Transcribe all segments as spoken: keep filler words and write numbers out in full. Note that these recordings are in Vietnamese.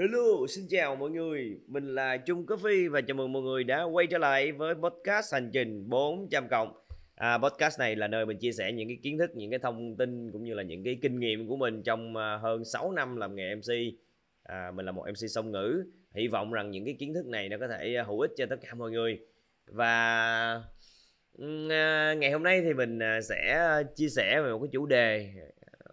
Hello, xin chào mọi người, mình là Trung Coffee và chào mừng mọi người đã quay trở lại với podcast Hành Trình bốn trăm Cộng. à, Podcast này là nơi mình chia sẻ những cái kiến thức, những cái thông tin cũng như là những cái kinh nghiệm của mình trong hơn sáu năm làm nghề em xê. à, Mình là một em xê song ngữ, hy vọng rằng những cái kiến thức này nó có thể hữu ích cho tất cả mọi người. Và ngày hôm nay thì mình sẽ chia sẻ về một cái chủ đề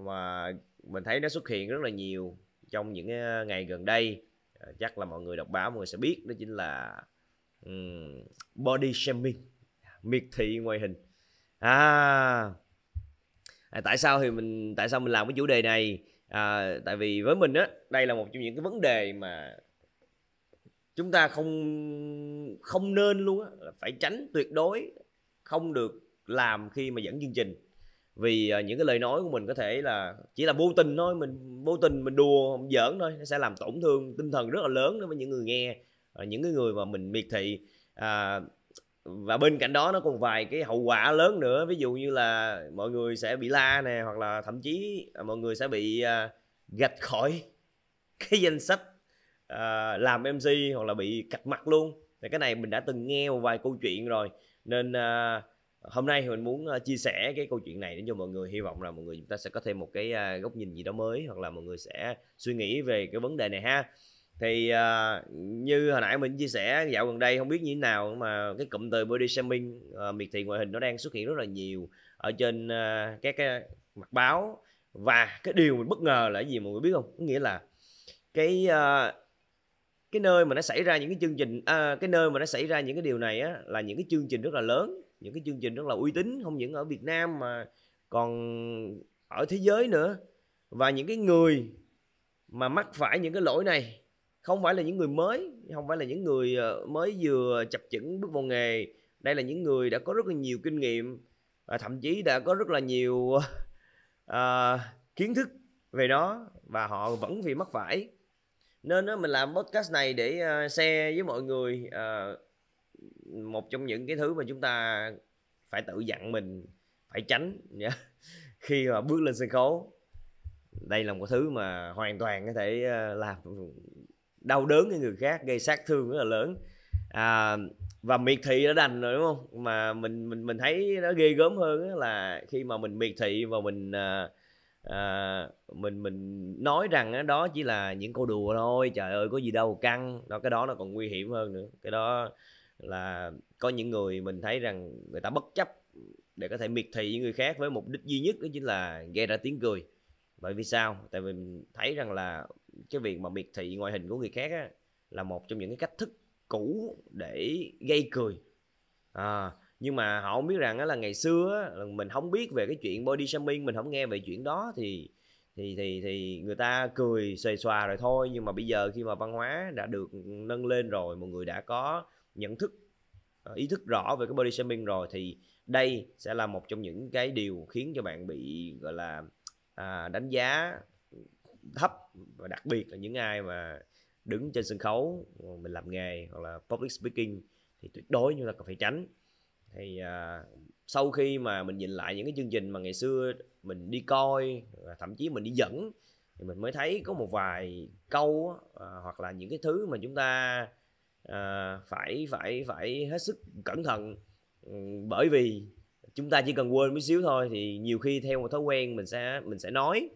mà mình thấy nó xuất hiện rất là nhiều trong những ngày gần đây. Chắc là mọi người đọc báo mọi người sẽ biết, đó chính là um, body shaming, miệt thị ngoại hình. à, à tại sao thì mình tại sao mình làm cái chủ đề này? À, tại vì với mình á, đây là một trong những cái vấn đề mà chúng ta không không nên luôn á, phải tránh tuyệt đối, không được làm khi mà dẫn chương trình. Vì những cái lời nói của mình có thể là chỉ là vô tình thôi, mình vô tình mình đùa không giỡn thôi, nó sẽ làm tổn thương tinh thần rất là lớn đối với những người nghe, những cái người mà mình miệt thị. à, Và bên cạnh đó nó còn vài cái hậu quả lớn nữa. Ví dụ như là mọi người sẽ bị la nè, hoặc là thậm chí mọi người sẽ bị gạch khỏi cái danh sách à, làm em xê, hoặc là bị cạch mặt luôn. Thì cái này mình đã từng nghe một vài câu chuyện rồi. Nên à, hôm nay mình muốn chia sẻ cái câu chuyện này đến cho mọi người. Hy vọng là mọi người chúng ta sẽ có thêm một cái góc nhìn gì đó mới, hoặc là mọi người sẽ suy nghĩ về cái vấn đề này ha. Thì uh, như hồi nãy mình chia sẻ, dạo gần đây không biết như thế nào mà cái cụm từ body shaming, uh, miệt thị ngoại hình nó đang xuất hiện rất là nhiều ở trên uh, các cái mặt báo. Và cái điều mình bất ngờ là cái gì mọi người biết không? Có nghĩa là cái uh, cái nơi mà nó xảy ra những cái chương trình, uh, cái nơi mà nó xảy ra những cái điều này á, là những cái chương trình rất là lớn, những cái chương trình rất là uy tín, không những ở Việt Nam mà còn ở thế giới nữa. Và những cái người mà mắc phải những cái lỗi này không phải là những người mới, không phải là những người mới vừa chập chững bước vào nghề. Đây là những người đã có rất là nhiều kinh nghiệm, và thậm chí đã có rất là nhiều uh, kiến thức về nó, và họ vẫn bị mắc phải. Nên đó, mình làm podcast này để uh, share với mọi người uh, một trong những cái thứ mà chúng ta phải tự dặn mình phải tránh yeah. khi mà bước lên sân khấu. Đây là một thứ mà hoàn toàn có thể làm đau đớn cho người khác, gây sát thương rất là lớn. à, Và miệt thị đã đành rồi đúng không? Mà mình mình mình thấy nó ghê gớm hơn là khi mà mình miệt thị và mình à, mình mình nói rằng đó chỉ là những câu đùa thôi, trời ơi có gì đâu căng đó. Cái đó nó còn nguy hiểm hơn nữa. Cái đó là có những người mình thấy rằng người ta bất chấp để có thể miệt thị người khác với mục đích duy nhất, đó chính là gây ra tiếng cười. Bởi vì sao? Tại vì mình thấy rằng là cái việc mà miệt thị ngoại hình của người khác á, là một trong những cái cách thức cũ để gây cười. à, Nhưng mà họ không biết rằng á, là ngày xưa á, là mình không biết về cái chuyện body shaming, mình không nghe về chuyện đó thì Thì, thì, thì người ta cười xòe xòa rồi thôi. Nhưng mà bây giờ khi mà văn hóa đã được nâng lên rồi, mọi người đã có nhận thức, ý thức rõ về cái body shaming rồi, thì đây sẽ là một trong những cái điều khiến cho bạn bị gọi là à, đánh giá thấp. Và đặc biệt là những ai mà đứng trên sân khấu, mình làm nghề hoặc là public speaking thì tuyệt đối chúng ta cần phải tránh. Thì à, sau khi mà mình nhìn lại những cái chương trình mà ngày xưa mình đi coi, thậm chí mình đi dẫn, thì mình mới thấy có một vài câu à, hoặc là những cái thứ mà chúng ta À, phải phải phải hết sức cẩn thận. Bởi vì chúng ta chỉ cần quên một xíu thôi thì nhiều khi theo một thói quen mình sẽ mình sẽ nói.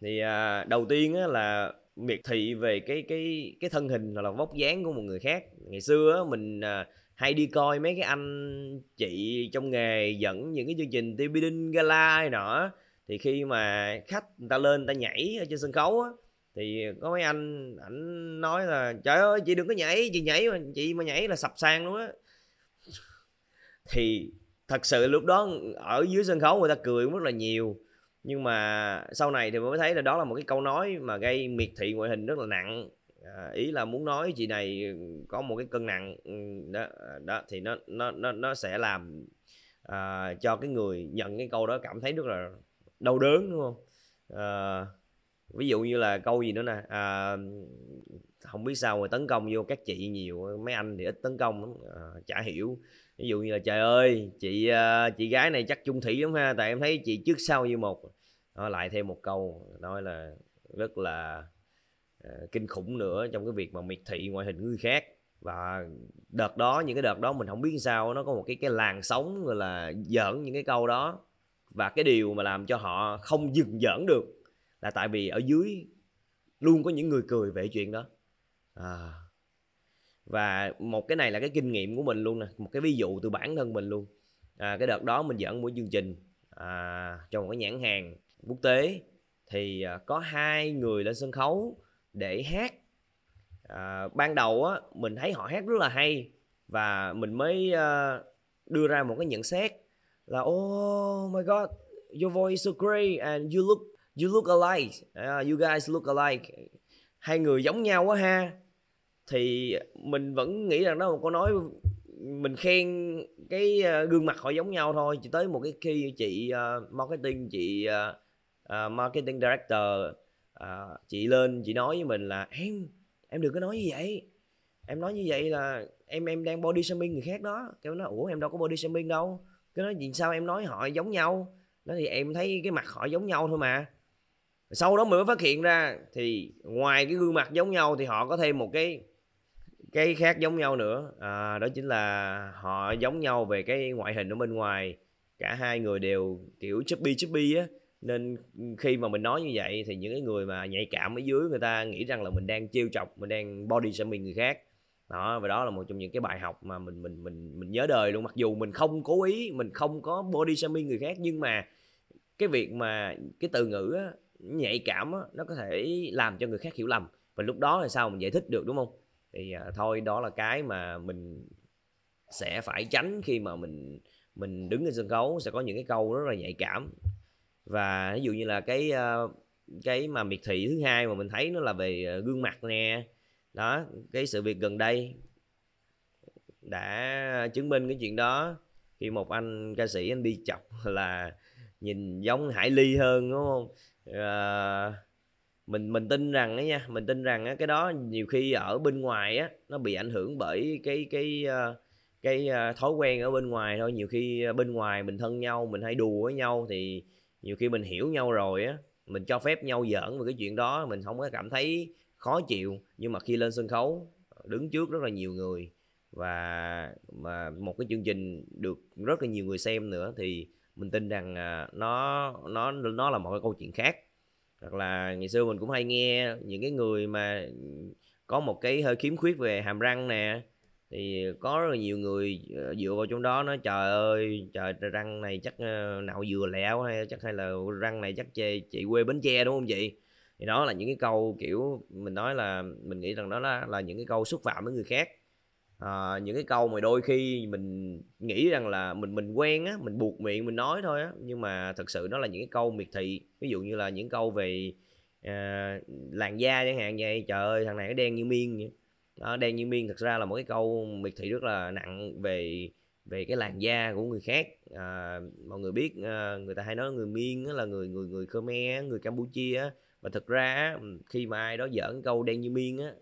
Thì à, đầu tiên á, là miệt thị về cái cái cái thân hình hoặc là vóc dáng của một người khác. Ngày xưa á, mình à, hay đi coi mấy cái anh chị trong nghề dẫn những cái chương trình ti vi Đinh Gala hay nọ, thì khi mà khách người ta lên người ta nhảy ở trên sân khấu á, thì có mấy anh ảnh nói là trời ơi chị đừng có nhảy, chị nhảy mà chị mà nhảy là sập sang luôn á. Thì thật sự lúc đó ở dưới sân khấu người ta cười cũng rất là nhiều, nhưng mà sau này thì mới thấy là đó là một cái câu nói mà gây miệt thị ngoại hình rất là nặng. à, Ý là muốn nói chị này có một cái cân nặng đó, đó thì nó nó nó nó sẽ làm à, cho cái người nhận cái câu đó cảm thấy rất là đau đớn, đúng không? à, Ví dụ như là câu gì nữa nè, à, không biết sao mà tấn công vô các chị nhiều, mấy anh thì ít tấn công lắm, à, chả hiểu. Ví dụ như là trời ơi chị chị gái này chắc chung thủy lắm ha, tại em thấy chị trước sau như một. Nó lại thêm một câu nói là rất là uh, kinh khủng nữa trong cái việc mà miệt thị ngoại hình người khác. Và đợt đó, những cái đợt đó mình không biết sao nó có một cái cái làn sóng gọi là giỡn những cái câu đó. Và cái điều mà làm cho họ không dừng giỡn được là tại vì ở dưới luôn có những người cười về chuyện đó. À. Và một cái này là cái kinh nghiệm của mình luôn nè, một cái ví dụ từ bản thân mình luôn. À, cái đợt đó mình dẫn buổi chương trình à, cho một cái nhãn hàng quốc tế, thì à, có hai người lên sân khấu để hát. À, ban đầu á, mình thấy họ hát rất là hay và mình mới à, đưa ra một cái nhận xét là oh my god, your voice is so great and you look you look alike, uh, you guys look alike, hai người giống nhau quá ha. Thì mình vẫn nghĩ rằng đó một câu nói mình khen cái gương mặt họ giống nhau thôi. Chỉ tới một cái khi chị uh, marketing chị uh, uh, marketing director uh, chị lên chị nói với mình là em em đừng có nói như vậy, em nói như vậy là em em đang body shaming người khác đó. Cái nó ủa em đâu có body shaming đâu, cái nói gì sao em nói họ giống nhau đó, thì em thấy cái mặt họ giống nhau thôi mà. Sau đó mình mới phát hiện ra thì ngoài cái gương mặt giống nhau thì họ có thêm một cái cái khác giống nhau nữa, à, đó chính là họ giống nhau về cái ngoại hình ở bên ngoài. Cả hai người đều kiểu chubby chubby á, nên khi mà mình nói như vậy thì những cái người mà nhạy cảm ở dưới người ta nghĩ rằng là mình đang trêu chọc, mình đang body shaming người khác đó. Và đó là một trong những cái bài học mà mình mình mình mình nhớ đời luôn. Mặc dù mình không cố ý, mình không có body shaming người khác, nhưng mà cái việc mà cái từ ngữ á, nhạy cảm á, nó có thể làm cho người khác hiểu lầm, và lúc đó là sao mình giải thích được, đúng không? Thì à, thôi đó là cái mà mình sẽ phải tránh khi mà mình mình đứng trên sân khấu. Sẽ có những cái câu rất là nhạy cảm, và ví dụ như là cái cái mà miệt thị thứ hai mà mình thấy nó là về gương mặt nè. Đó, cái sự việc gần đây đã chứng minh cái chuyện đó, khi một anh ca sĩ anh đi chọc là nhìn giống Hải Ly hơn, đúng không? À, mình mình tin rằng đó nha, mình tin rằng cái đó nhiều khi ở bên ngoài á, nó bị ảnh hưởng bởi cái cái cái thói quen ở bên ngoài thôi. Nhiều khi bên ngoài mình thân nhau, mình hay đùa với nhau, thì nhiều khi mình hiểu nhau rồi á, mình cho phép nhau giỡn về cái chuyện đó, mình không có cảm thấy khó chịu. Nhưng mà khi lên sân khấu đứng trước rất là nhiều người, và mà một cái chương trình được rất là nhiều người xem nữa, thì mình tin rằng nó nó nó là một cái câu chuyện khác. Hoặc là ngày xưa mình cũng hay nghe những cái người mà có một cái hơi khiếm khuyết về hàm răng nè, thì có rất là nhiều người dựa vào trong đó nói trời ơi, trời răng này chắc nạo dừa lẹo, hay chắc hay là răng này chắc chị, chị quê Bến Tre đúng không chị? Thì đó là những cái câu kiểu mình nói là mình nghĩ rằng đó là, là những cái câu xúc phạm với người khác. À, những cái câu mà đôi khi mình nghĩ rằng là mình mình quen á, mình buộc miệng mình nói thôi á, nhưng mà thật sự đó là những cái câu miệt thị. Ví dụ như là những câu về à, làn da chẳng hạn vậy, trời ơi thằng này nó đen như miên vậy. Đó, đen như miên thật ra là một cái câu miệt thị rất là nặng về về cái làn da của người khác. À, mọi người biết à, người ta hay nói người miên là người người người Khmer, người Campuchia. Và thực ra khi mà ai đó giỡn câu đen như miên á,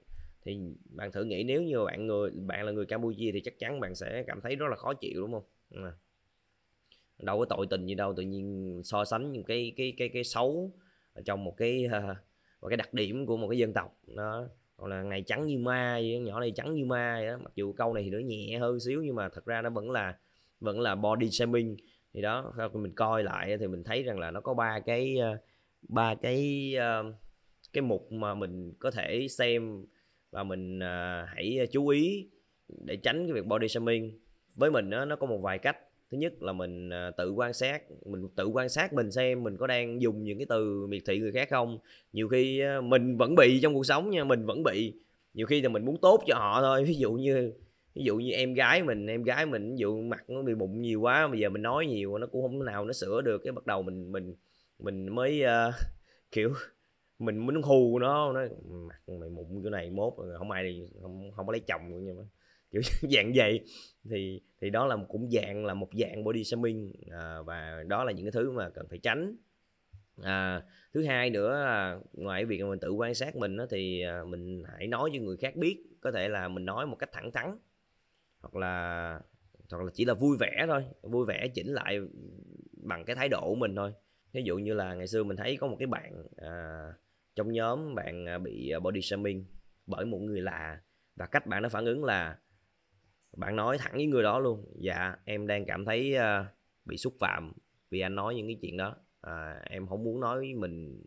thì bạn thử nghĩ nếu như bạn người bạn là người Campuchia thì chắc chắn bạn sẽ cảm thấy rất là khó chịu, đúng không? À. Đâu có tội tình gì đâu, tự nhiên so sánh những cái cái cái cái xấu trong một cái một cái đặc điểm của một cái dân tộc đó. Còn là ngày trắng như ma, nhỏ này trắng như ma vậy đó. Mặc dù câu này thì nó nhẹ hơn xíu, nhưng mà thật ra nó vẫn là vẫn là body shaming. Thì đó, mình coi lại thì mình thấy rằng là nó có ba cái ba cái cái mục mà mình có thể xem và mình hãy chú ý để tránh cái việc body shaming. Với mình đó, nó có một vài cách. Thứ nhất là mình tự quan sát, mình tự quan sát mình xem mình có đang dùng những cái từ miệt thị người khác không. Nhiều khi mình vẫn bị trong cuộc sống nha, mình vẫn bị. Nhiều khi thì mình muốn tốt cho họ thôi. Ví dụ như ví dụ như em gái mình, em gái mình ví dụ mặt nó bị bụng nhiều quá, bây giờ mình nói nhiều nó cũng không nào nó sửa được, cái bắt đầu mình mình mình mới uh, kiểu mình muốn hù nó, nó mặt mày mụn chỗ này mốt không ai không không có lấy chồng, nhưng mà kiểu dạng vậy. Thì thì đó là cũng dạng là một dạng body shaming, à, và đó là những cái thứ mà cần phải tránh. À, thứ hai nữa là ngoài việc mình tự quan sát mình đó, thì mình hãy nói cho người khác biết, có thể là mình nói một cách thẳng thắn, hoặc là hoặc là chỉ là vui vẻ thôi, vui vẻ chỉnh lại bằng cái thái độ của mình thôi. Ví dụ như là ngày xưa mình thấy có một cái bạn à, trong nhóm bạn bị body shaming bởi một người lạ, và cách bạn đã phản ứng là bạn nói thẳng với người đó luôn: dạ em đang cảm thấy bị xúc phạm vì anh nói những cái chuyện đó, à, em không muốn nói mình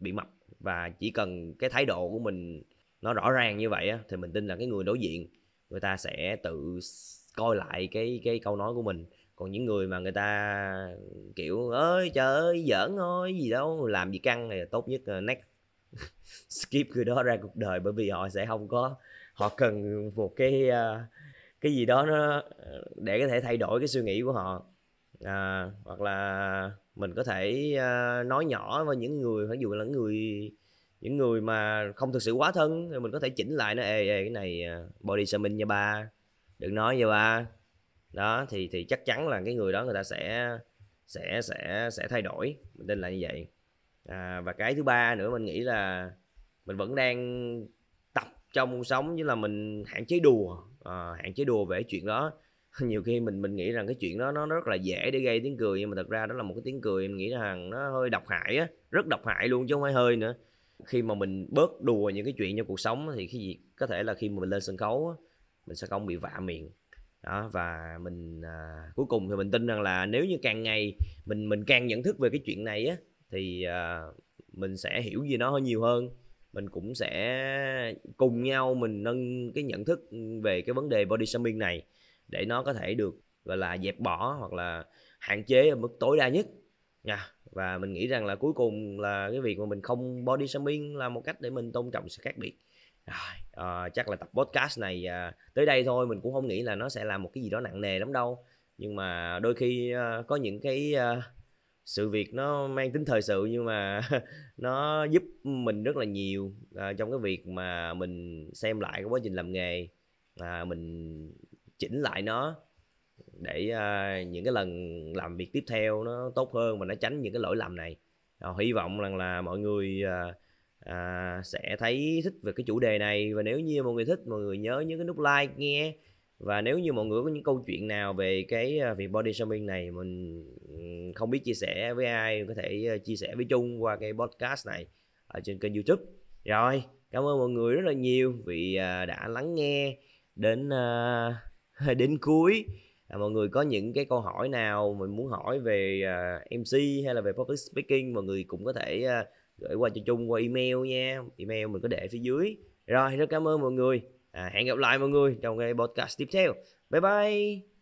bị mập. Và chỉ cần cái thái độ của mình nó rõ ràng như vậy á, thì mình tin là cái người đối diện người ta sẽ tự coi lại cái cái câu nói của mình. Còn những người mà người ta kiểu ơi trời ơi giỡn thôi gì đâu, làm gì căng, thì tốt nhất là next skip người đó ra cuộc đời, bởi vì họ sẽ không có, họ cần một cái cái gì đó nó để có thể thay đổi cái suy nghĩ của họ. À, hoặc là mình có thể uh, nói nhỏ với những người, ví dụ là những người những người mà không thực sự quá thân, thì mình có thể chỉnh lại nó: ê, ê cái này body shaming nha ba, đừng nói nha ba đó. Thì thì chắc chắn là cái người đó người ta sẽ sẽ sẽ sẽ thay đổi, mình tin là như vậy. À, và cái thứ ba nữa mình nghĩ là mình vẫn đang tập trong cuộc sống, chứ là mình hạn chế đùa, à, hạn chế đùa về chuyện đó. Nhiều khi mình mình nghĩ rằng cái chuyện đó nó rất là dễ để gây tiếng cười, nhưng mà thật ra đó là một cái tiếng cười mình nghĩ rằng nó hơi độc hại á, rất độc hại luôn chứ không phải hơi nữa. Khi mà mình bớt đùa những cái chuyện trong cuộc sống thì cái gì có thể là khi mà mình lên sân khấu mình sẽ không bị vạ miệng đó. Và mình à, cuối cùng thì mình tin rằng là nếu như càng ngày mình mình càng nhận thức về cái chuyện này á, thì à, mình sẽ hiểu về nó nhiều hơn, mình cũng sẽ cùng nhau mình nâng cái nhận thức về cái vấn đề body shaming này để nó có thể được gọi là dẹp bỏ hoặc là hạn chế ở mức tối đa nhất nha. Và mình nghĩ rằng là cuối cùng là cái việc mà mình không body shaming là một cách để mình tôn trọng sự khác biệt. Rồi, à, chắc là tập podcast này à, tới đây thôi. Mình cũng không nghĩ là nó sẽ là một cái gì đó nặng nề lắm đâu, nhưng mà đôi khi à, có những cái à, sự việc nó mang tính thời sự, nhưng mà nó giúp mình rất là nhiều à, trong cái việc mà mình xem lại cái quá trình làm nghề, à, mình chỉnh lại nó để uh, những cái lần làm việc tiếp theo nó tốt hơn và nó tránh những cái lỗi lầm này. Rồi, hy vọng rằng là mọi người uh, uh, sẽ thấy thích về cái chủ đề này, và nếu như mọi người thích, mọi người nhớ nhấn cái nút like nghe. Và nếu như mọi người có những câu chuyện nào về cái uh, việc body shaming này mình không biết chia sẻ với ai, có thể uh, chia sẻ với Trung qua cái podcast này ở trên kênh YouTube. Rồi, cảm ơn mọi người rất là nhiều vì uh, đã lắng nghe đến uh, đến cuối. À, mọi người có những cái câu hỏi nào mình muốn hỏi về uh, em xê hay là về public speaking, mọi người cũng có thể uh, gửi qua cho Trung qua email nha. Email mình có để phía dưới. Rồi, rất cảm ơn mọi người. À, hẹn gặp lại mọi người trong cái podcast tiếp theo. Bye bye.